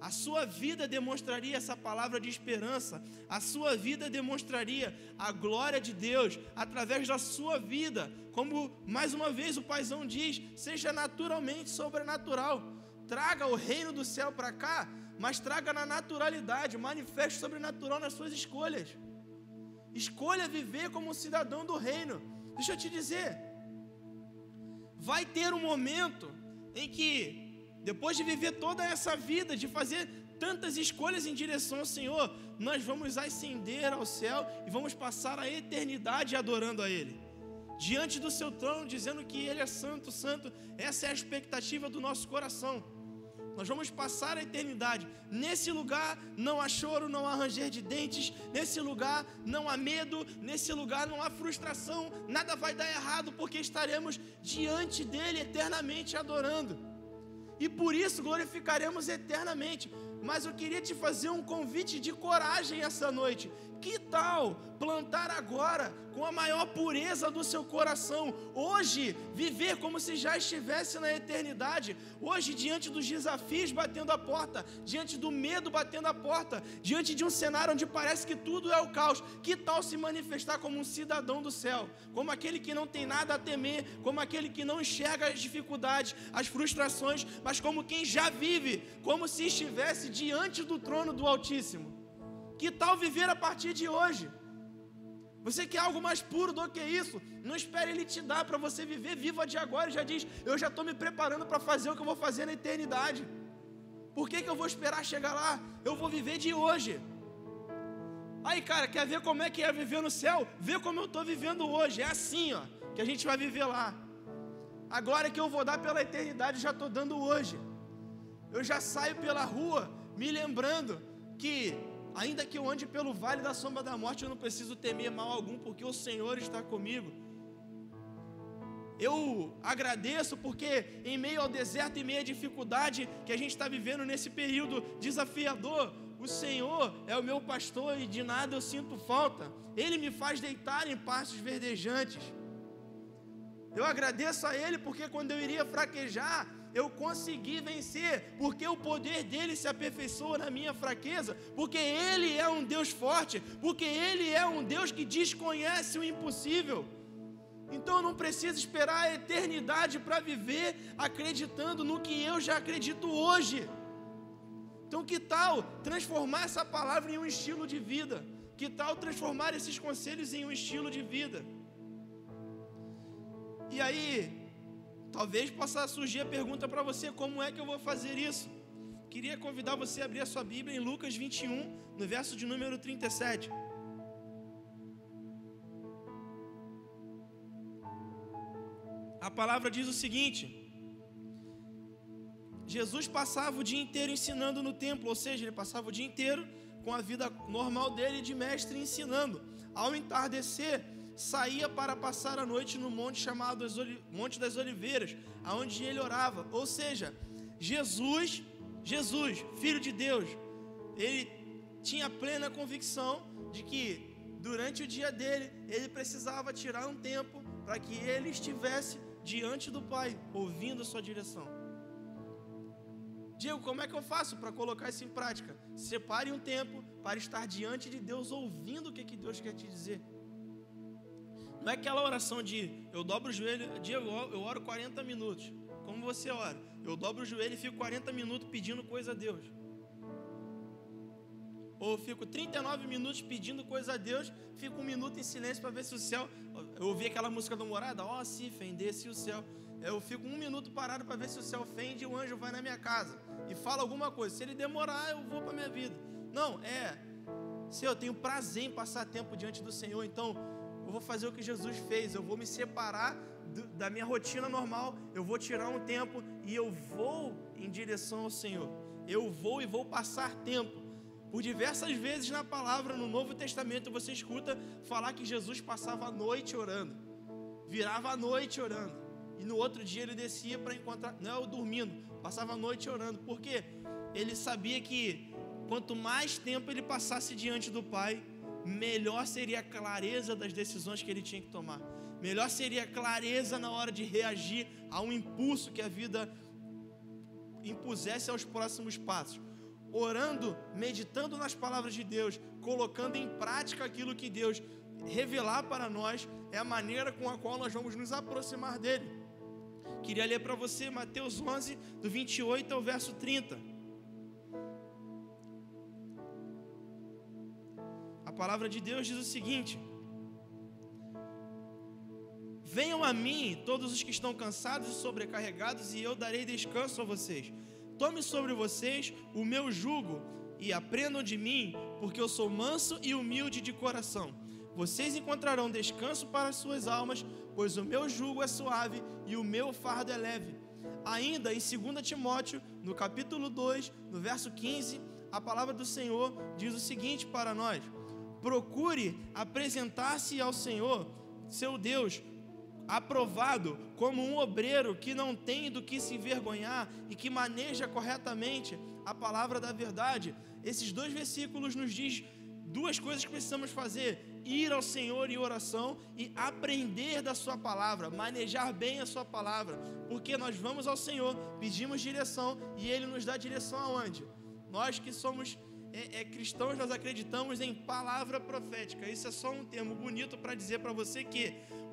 A sua vida demonstraria essa palavra de esperança, a sua vida demonstraria a glória de Deus através da sua vida, como mais uma vez o paizão diz, seja naturalmente sobrenatural, traga o reino do céu para cá, mas traga na naturalidade, manifeste sobrenatural nas suas escolhas, escolha viver como um cidadão do reino. Deixa eu te dizer, vai ter um momento em que, depois de viver toda essa vida, de fazer tantas escolhas em direção ao Senhor, nós vamos ascender ao céu e vamos passar a eternidade adorando a Ele, diante do seu trono, dizendo que Ele é santo, santo. Essa é a expectativa do nosso coração. Nós vamos passar a eternidade. Nesse lugar não há choro, não há ranger de dentes. Nesse lugar não há medo. Nesse lugar não há frustração. Nada vai dar errado, porque estaremos diante dEle eternamente adorando. E por isso glorificaremos eternamente. Mas eu queria te fazer um convite de coragem essa noite. Que tal plantar agora com a maior pureza do seu coração? Hoje, viver como se já estivesse na eternidade. Hoje, diante dos desafios batendo a porta, diante do medo batendo a porta, diante de um cenário onde parece que tudo é o caos, que tal se manifestar como um cidadão do céu? Como aquele que não tem nada a temer, como aquele que não enxerga as dificuldades, as frustrações, mas como quem já vive, como se estivesse diante do trono do Altíssimo. Que tal viver a partir de hoje? Você quer algo mais puro do que isso? Não espere Ele te dar para você viver. Viva de agora e já diz, eu já estou me preparando para fazer o que eu vou fazer na eternidade. Por que que eu vou esperar chegar lá? Eu vou viver de hoje. Aí, cara, quer ver como é que é viver no céu? Vê como eu estou vivendo hoje. É assim, ó, que a gente vai viver lá. A glória que eu vou dar pela eternidade, eu já estou dando hoje. Eu já saio pela rua me lembrando que, ainda que eu ande pelo vale da sombra da morte, eu não preciso temer mal algum, porque o Senhor está comigo. Eu agradeço porque em meio ao deserto, em meio à dificuldade que a gente está vivendo nesse período desafiador, o Senhor é o meu pastor e de nada eu sinto falta. Ele me faz deitar em pastos verdejantes. Eu agradeço a Ele porque quando eu iria fraquejar, eu consegui vencer, porque o poder dele se aperfeiçoa na minha fraqueza, porque ele é um Deus forte, porque ele é um Deus que desconhece o impossível. Então eu não preciso esperar a eternidade para viver acreditando no que eu já acredito hoje. Então que tal transformar essa palavra em um estilo de vida? Que tal transformar esses conselhos em um estilo de vida? E aí, talvez possa surgir a pergunta para você, como é que eu vou fazer isso? Queria convidar você a abrir a sua Bíblia em Lucas vinte e um, no verso de número trinta e sete. A palavra diz o seguinte, Jesus passava o dia inteiro ensinando no templo, ou seja, ele passava o dia inteiro com a vida normal dele de mestre ensinando. Ao entardecer, saía para passar a noite no monte chamado Monte das Oliveiras, aonde ele orava. Ou seja, Jesus, Jesus, Filho de Deus, ele tinha plena convicção de que durante o dia dele, ele precisava tirar um tempo para que ele estivesse diante do Pai, ouvindo a sua direção. Diego, como é que eu faço para colocar isso em prática? Separe um tempo para estar diante de Deus, ouvindo o que, que Deus quer te dizer. Não é aquela oração de eu dobro o joelho, Diego, eu oro quarenta minutos. Como você ora? Eu dobro o joelho e fico quarenta minutos pedindo coisa a Deus. Ou fico trinta e nove minutos pedindo coisa a Deus, fico um minuto em silêncio para ver se o céu... Eu ouvi aquela música da morada, ó, oh, se fendesse o céu. Eu fico um minuto parado para ver se o céu fende e o anjo vai na minha casa e fala alguma coisa. Se ele demorar, eu vou para minha vida. Não, é... Senhor, eu tenho prazer em passar tempo diante do Senhor, então... eu vou fazer o que Jesus fez, eu vou me separar do, da minha rotina normal, eu vou tirar um tempo e eu vou em direção ao Senhor. Eu vou e vou passar tempo. Por diversas vezes na palavra, no Novo Testamento, você escuta falar que Jesus passava a noite orando, virava a noite orando, e no outro dia ele descia para encontrar, não, dormindo, passava a noite orando, porque ele sabia que quanto mais tempo ele passasse diante do Pai, melhor seria a clareza das decisões que ele tinha que tomar, melhor seria a clareza na hora de reagir a um impulso que a vida impusesse aos próximos passos. Orando, meditando nas palavras de Deus, colocando em prática aquilo que Deus revelar para nós, é a maneira com a qual nós vamos nos aproximar dele. Queria ler para você Mateus onze, do vinte e oito ao verso trinta. A palavra de Deus diz o seguinte: venham a mim todos os que estão cansados e sobrecarregados, e eu darei descanso a vocês. Tome sobre vocês o meu jugo e aprendam de mim, porque eu sou manso e humilde de coração. Vocês encontrarão descanso para as suas almas, pois o meu jugo é suave e o meu fardo é leve. Ainda em Segunda Timóteo, no capítulo dois, no verso quinze, a palavra do Senhor diz o seguinte para nós: procure apresentar-se ao Senhor, seu Deus, aprovado como um obreiro que não tem do que se envergonhar e que maneja corretamente a palavra da verdade. Esses dois versículos nos diz duas coisas que precisamos fazer: ir ao Senhor em oração e aprender da sua palavra, manejar bem a sua palavra, porque nós vamos ao Senhor, pedimos direção e Ele nos dá direção aonde? Nós que somos é, é, cristãos, nós acreditamos em palavra profética. Isso é só um termo bonito para dizer para você que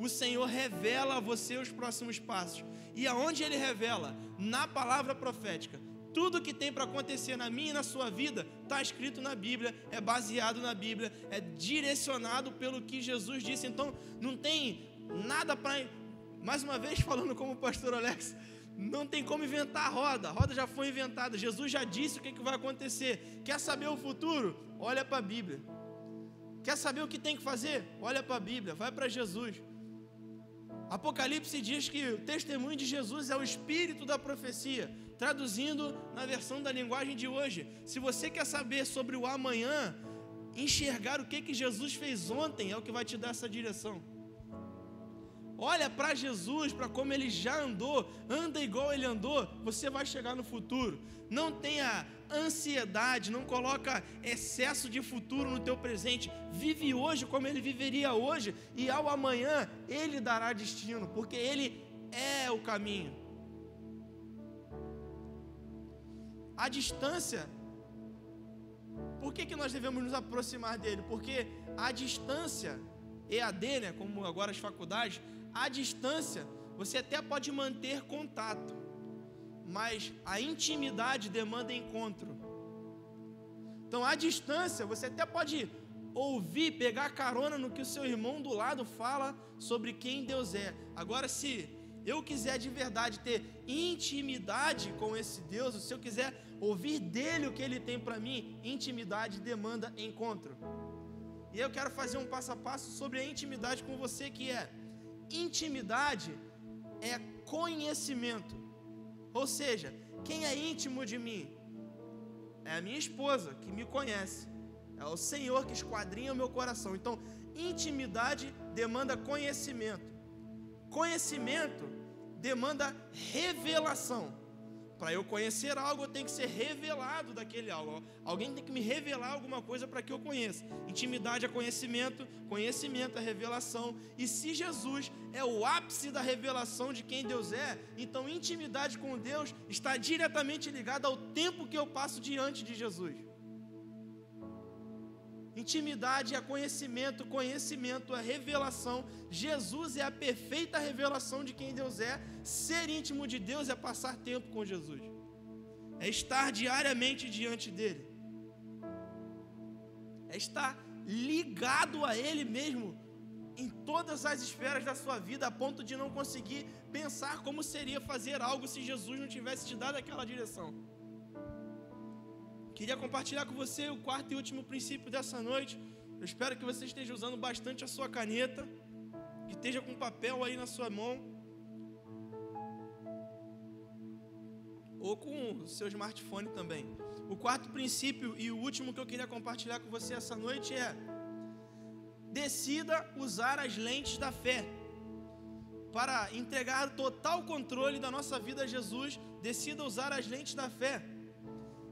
o Senhor revela a você os próximos passos. E aonde Ele revela? Na palavra profética. Tudo que tem para acontecer na minha e na sua vida está escrito na Bíblia, é baseado na Bíblia, é direcionado pelo que Jesus disse. Então, não tem nada para... Mais uma vez, falando como o pastor Alex, não tem como inventar a roda. A roda já foi inventada. Jesus já disse o que, que vai acontecer. Quer saber o futuro? Olha para a Bíblia. Quer saber o que tem que fazer? Olha para a Bíblia, vai para Jesus. Apocalipse diz que o testemunho de Jesus é o espírito da profecia. Traduzindo na versão da linguagem de hoje, se você quer saber sobre o amanhã, enxergar o que, que Jesus fez ontem é o que vai te dar essa direção. Olha para Jesus, para como Ele já andou, anda igual Ele andou, você vai chegar no futuro. Não tenha ansiedade, não coloca excesso de futuro no teu presente. Vive hoje como Ele viveria hoje, e ao amanhã Ele dará destino, porque Ele é o caminho. A distância, por que que nós devemos nos aproximar dele? Porque a distância, E A D, né, como agora as faculdades, a distância você até pode manter contato, mas a intimidade demanda encontro. Então, a distância, você até pode ouvir, pegar carona no que o seu irmão do lado fala sobre quem Deus é. Agora, se eu quiser de verdade ter intimidade com esse Deus, se eu quiser ouvir dele o que ele tem para mim, intimidade demanda encontro. E eu quero fazer um passo a passo sobre a intimidade com você, que é: intimidade é conhecimento. Ou seja, quem é íntimo de mim? É a minha esposa, que me conhece. É o Senhor que esquadrinha o meu coração. Então, intimidade demanda conhecimento. Conhecimento demanda revelação. Para eu conhecer algo, eu tenho que ser revelado daquele algo. Alguém tem que me revelar alguma coisa para que eu conheça. Intimidade é conhecimento, conhecimento é revelação. E se Jesus é o ápice da revelação de quem Deus é, então intimidade com Deus está diretamente ligada ao tempo que eu passo diante de Jesus. Intimidade é conhecimento, conhecimento é revelação. Jesus é a perfeita revelação de quem Deus é. Ser íntimo de Deus é passar tempo com Jesus, é estar diariamente diante dele, é estar ligado a ele mesmo em todas as esferas da sua vida, a ponto de não conseguir pensar como seria fazer algo se Jesus não tivesse te dado aquela direção. Queria compartilhar com você o quarto e último princípio dessa noite. Eu espero que você esteja usando bastante a sua caneta, que esteja com papel aí na sua mão, ou com o seu smartphone também. O quarto princípio e o último que eu queria compartilhar com você essa noite é: decida usar as lentes da fé. para entregar total controle da nossa vida a Jesus, decida usar as lentes da fé.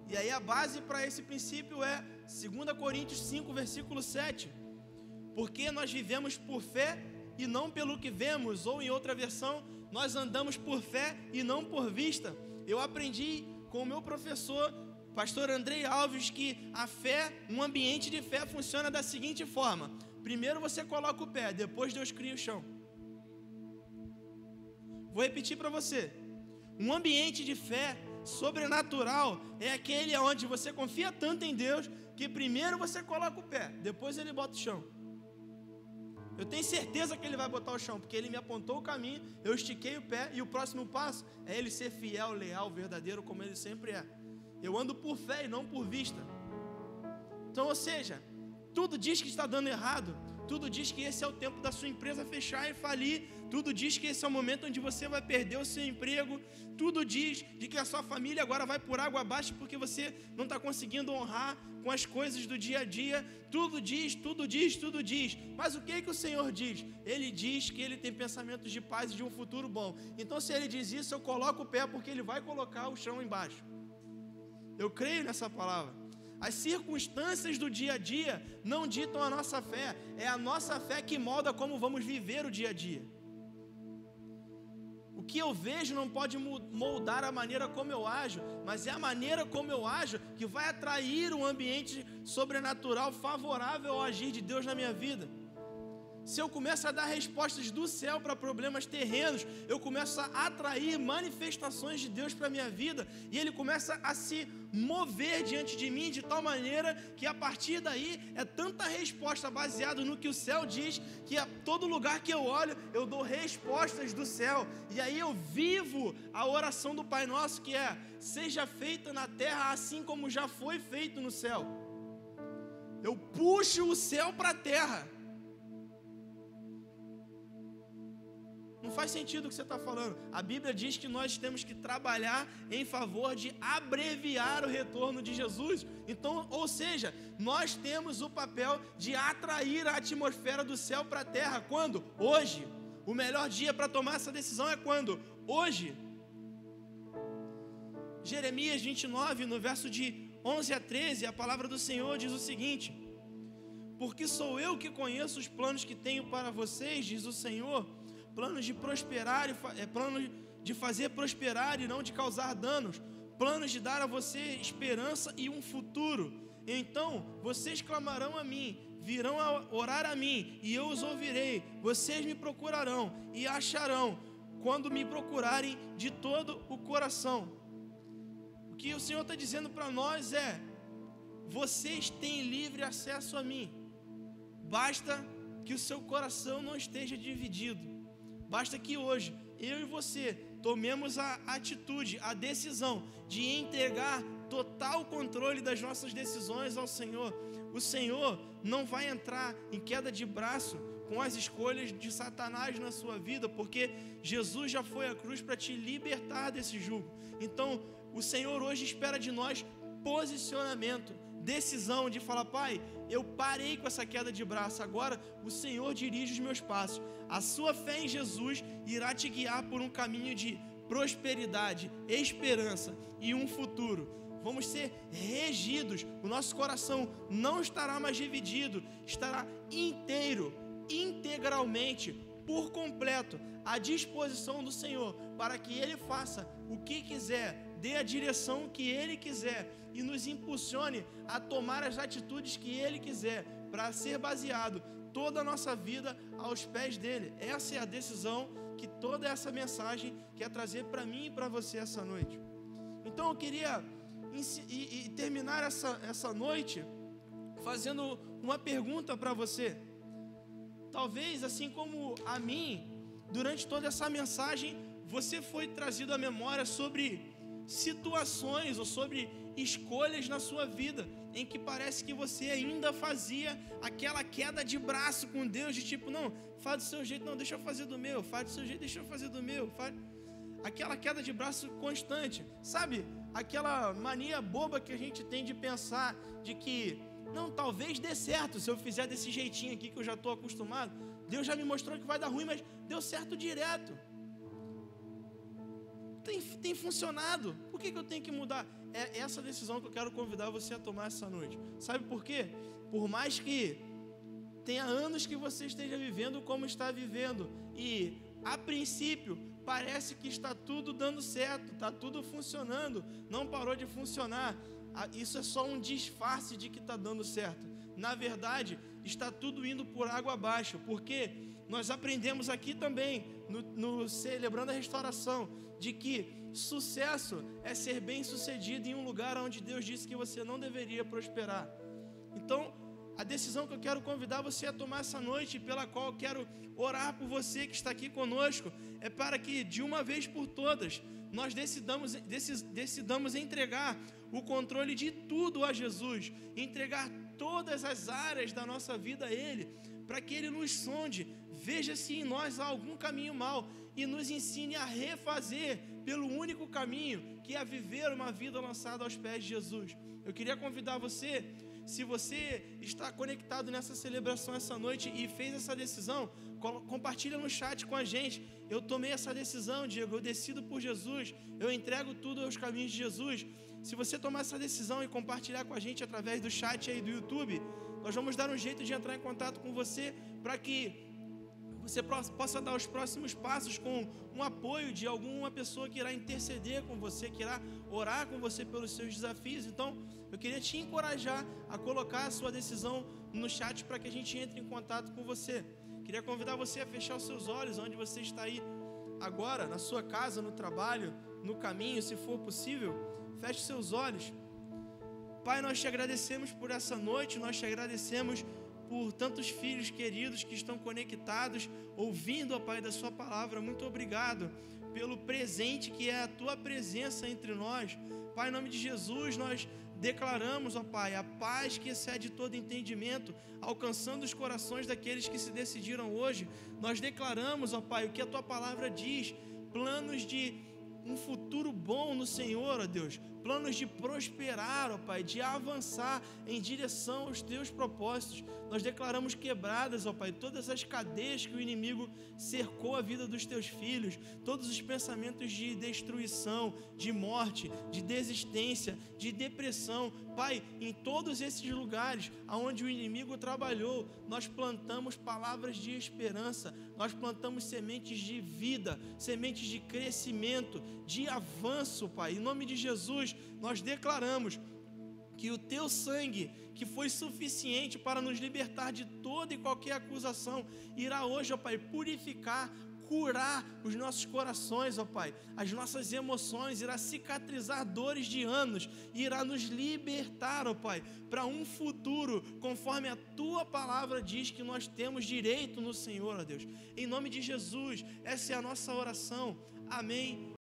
E aí a base para esse princípio é dois Coríntios cinco, versículo sete. Porque nós vivemos por fé e não pelo que vemos, ou em outra versão, nós andamos por fé e não por vista. Eu aprendi com o meu professor, pastor Andrei Alves, que a fé, um ambiente de fé funciona da seguinte forma: primeiro você coloca o pé, depois Deus cria o chão. Vou repetir para você: um ambiente de fé sobrenatural é aquele onde você confia tanto em Deus que primeiro você coloca o pé, depois Ele bota o chão. Eu tenho certeza que Ele vai botar o chão, porque Ele me apontou o caminho, eu estiquei o pé, e o próximo passo é Ele ser fiel, leal, verdadeiro, como Ele sempre é. Eu ando por fé e não por vista. Então, ou seja, tudo diz que está dando errado, tudo diz que esse é o tempo da sua empresa fechar e falir, tudo diz que esse é o momento onde você vai perder o seu emprego, tudo diz de que a sua família agora vai por água abaixo porque você não está conseguindo honrar com as coisas do dia a dia, tudo diz, tudo diz, tudo diz. Mas o que é que o Senhor diz? Ele diz que Ele tem pensamentos de paz e de um futuro bom. Então, se Ele diz isso, eu coloco o pé, porque Ele vai colocar o chão embaixo. Eu creio nessa palavra. As circunstâncias do dia a dia não ditam a nossa fé, é a nossa fé que molda como vamos viver o dia a dia. O que eu vejo não pode moldar a maneira como eu ajo, mas é a maneira como eu ajo que vai atrair um ambiente sobrenatural favorável ao agir de Deus na minha vida. Se eu começo a dar respostas do céu para problemas terrenos, eu começo a atrair manifestações de Deus para a minha vida, e Ele começa a se mover diante de mim de tal maneira que a partir daí é tanta resposta baseada no que o céu diz, que a todo lugar que eu olho, eu dou respostas do céu. E aí eu vivo a oração do Pai Nosso, que é: seja feito na terra assim como já foi feito no céu. Eu puxo o céu para a terra. Não faz sentido o que você está falando. A Bíblia diz que nós temos que trabalhar em favor de abreviar o retorno de Jesus. Então, ou seja, nós temos o papel de atrair a atmosfera do céu para a terra. Quando? Hoje. O melhor dia para tomar essa decisão é quando? Hoje. Jeremias vinte e nove, no verso de onze a treze, a palavra do Senhor diz o seguinte: porque sou eu que conheço os planos que tenho para vocês, diz o Senhor, planos de prosperar, é planos de fazer prosperar e não de causar danos, planos de dar a você esperança e um futuro. Então vocês clamarão a mim, virão a orar a mim, e eu os ouvirei. Vocês me procurarão e acharão quando me procurarem de todo o coração. O que o Senhor está dizendo para nós é: vocês têm livre acesso a mim, basta que o seu coração não esteja dividido. Basta que hoje, eu e você, tomemos a atitude, a decisão de entregar total controle das nossas decisões ao Senhor. O Senhor não vai entrar em queda de braço com as escolhas de Satanás na sua vida, porque Jesus já foi à cruz para te libertar desse jugo. Então, o Senhor hoje espera de nós posicionamento, decisão de falar: Pai, eu parei com essa queda de braço, agora o Senhor dirige os meus passos. A sua fé em Jesus irá te guiar por um caminho de prosperidade, esperança e um futuro. Vamos ser regidos, o nosso coração não estará mais dividido, estará inteiro, integralmente, por completo, à disposição do Senhor, para que Ele faça o que quiser, dê a direção que Ele quiser e nos impulsione a tomar as atitudes que Ele quiser, para ser baseado toda a nossa vida aos pés dEle. Essa é a decisão que toda essa mensagem quer trazer para mim e para você essa noite. Então eu queria e, e terminar essa, essa noite fazendo uma pergunta para você. Talvez, assim como a mim, durante toda essa mensagem, você foi trazido à memória sobre situações ou sobre escolhas na sua vida em que parece que você ainda fazia aquela queda de braço com Deus, de tipo, não, faz do seu jeito, não, deixa eu fazer do meu, faz do seu jeito, deixa eu fazer do meu, faz... aquela queda de braço constante, sabe? Aquela mania boba que a gente tem de pensar de que Não, talvez dê certo, se eu fizer desse jeitinho aqui que eu já estou acostumado, Deus já me mostrou que vai dar ruim, mas deu certo direto. Tem, tem funcionado, por que que eu tenho que mudar? É essa decisão que eu quero convidar você a tomar essa noite. Sabe por quê? Por mais que tenha anos que você esteja vivendo como está vivendo, e a princípio parece que está tudo dando certo, está tudo funcionando, não parou de funcionar, isso é só um disfarce de que está dando certo. Na verdade, está tudo indo por água abaixo, porque nós aprendemos aqui também, no, no Celebrando a Restauração, de que sucesso é ser bem sucedido em um lugar onde Deus disse que você não deveria prosperar. Então, a decisão que eu quero convidar você a tomar essa noite, pela qual eu quero orar por você que está aqui conosco, é para que de uma vez por todas nós decidamos, decidamos entregar o controle de tudo a Jesus, entregar todas as áreas da nossa vida a Ele, para que Ele nos sonde, veja se em nós há algum caminho mau e nos ensine a refazer pelo único caminho, que é viver uma vida lançada aos pés de Jesus. Eu queria convidar você, se você está conectado nessa celebração essa noite e fez essa decisão, compartilha no chat com a gente. Eu tomei essa decisão, Diego, eu decido por Jesus, eu entrego tudo aos caminhos de Jesus. Se você tomar essa decisão e compartilhar com a gente através do chat aí do YouTube, nós vamos dar um jeito de entrar em contato com você para que você possa dar os próximos passos com um apoio de alguma pessoa que irá interceder com você, que irá orar com você pelos seus desafios. Então, eu queria te encorajar a colocar a sua decisão no chat para que a gente entre em contato com você. Queria convidar você a fechar os seus olhos, onde você está aí agora, na sua casa, no trabalho, no caminho, se for possível. Feche seus olhos. Pai, nós te agradecemos por essa noite, nós te agradecemos por tantos filhos queridos que estão conectados, ouvindo, ó Pai, da sua palavra. Muito obrigado pelo presente que é a tua presença entre nós. Pai, em nome de Jesus, nós declaramos, ó Pai, a paz que excede todo entendimento, alcançando os corações daqueles que se decidiram hoje. Nós declaramos, ó Pai, o que a tua palavra diz, planos de um futuro bom no Senhor, ó Deus, planos de prosperar, ó Pai, de avançar em direção aos teus propósitos. Nós declaramos quebradas, ó Pai, todas as cadeias que o inimigo cercou a vida dos teus filhos, todos os pensamentos de destruição, de morte, de desistência, de depressão. Pai, em todos esses lugares aonde o inimigo trabalhou, nós plantamos palavras de esperança, nós plantamos sementes de vida, sementes de crescimento, de avanço, Pai. Em nome de Jesus, nós declaramos que o teu sangue, que foi suficiente para nos libertar de toda e qualquer acusação, irá hoje, ó Pai, purificar, curar os nossos corações, ó Pai, as nossas emoções, irá cicatrizar dores de anos, irá nos libertar, ó Pai, para um futuro, conforme a Tua palavra diz que nós temos direito no Senhor, ó Deus. Em nome de Jesus, essa é a nossa oração. Amém.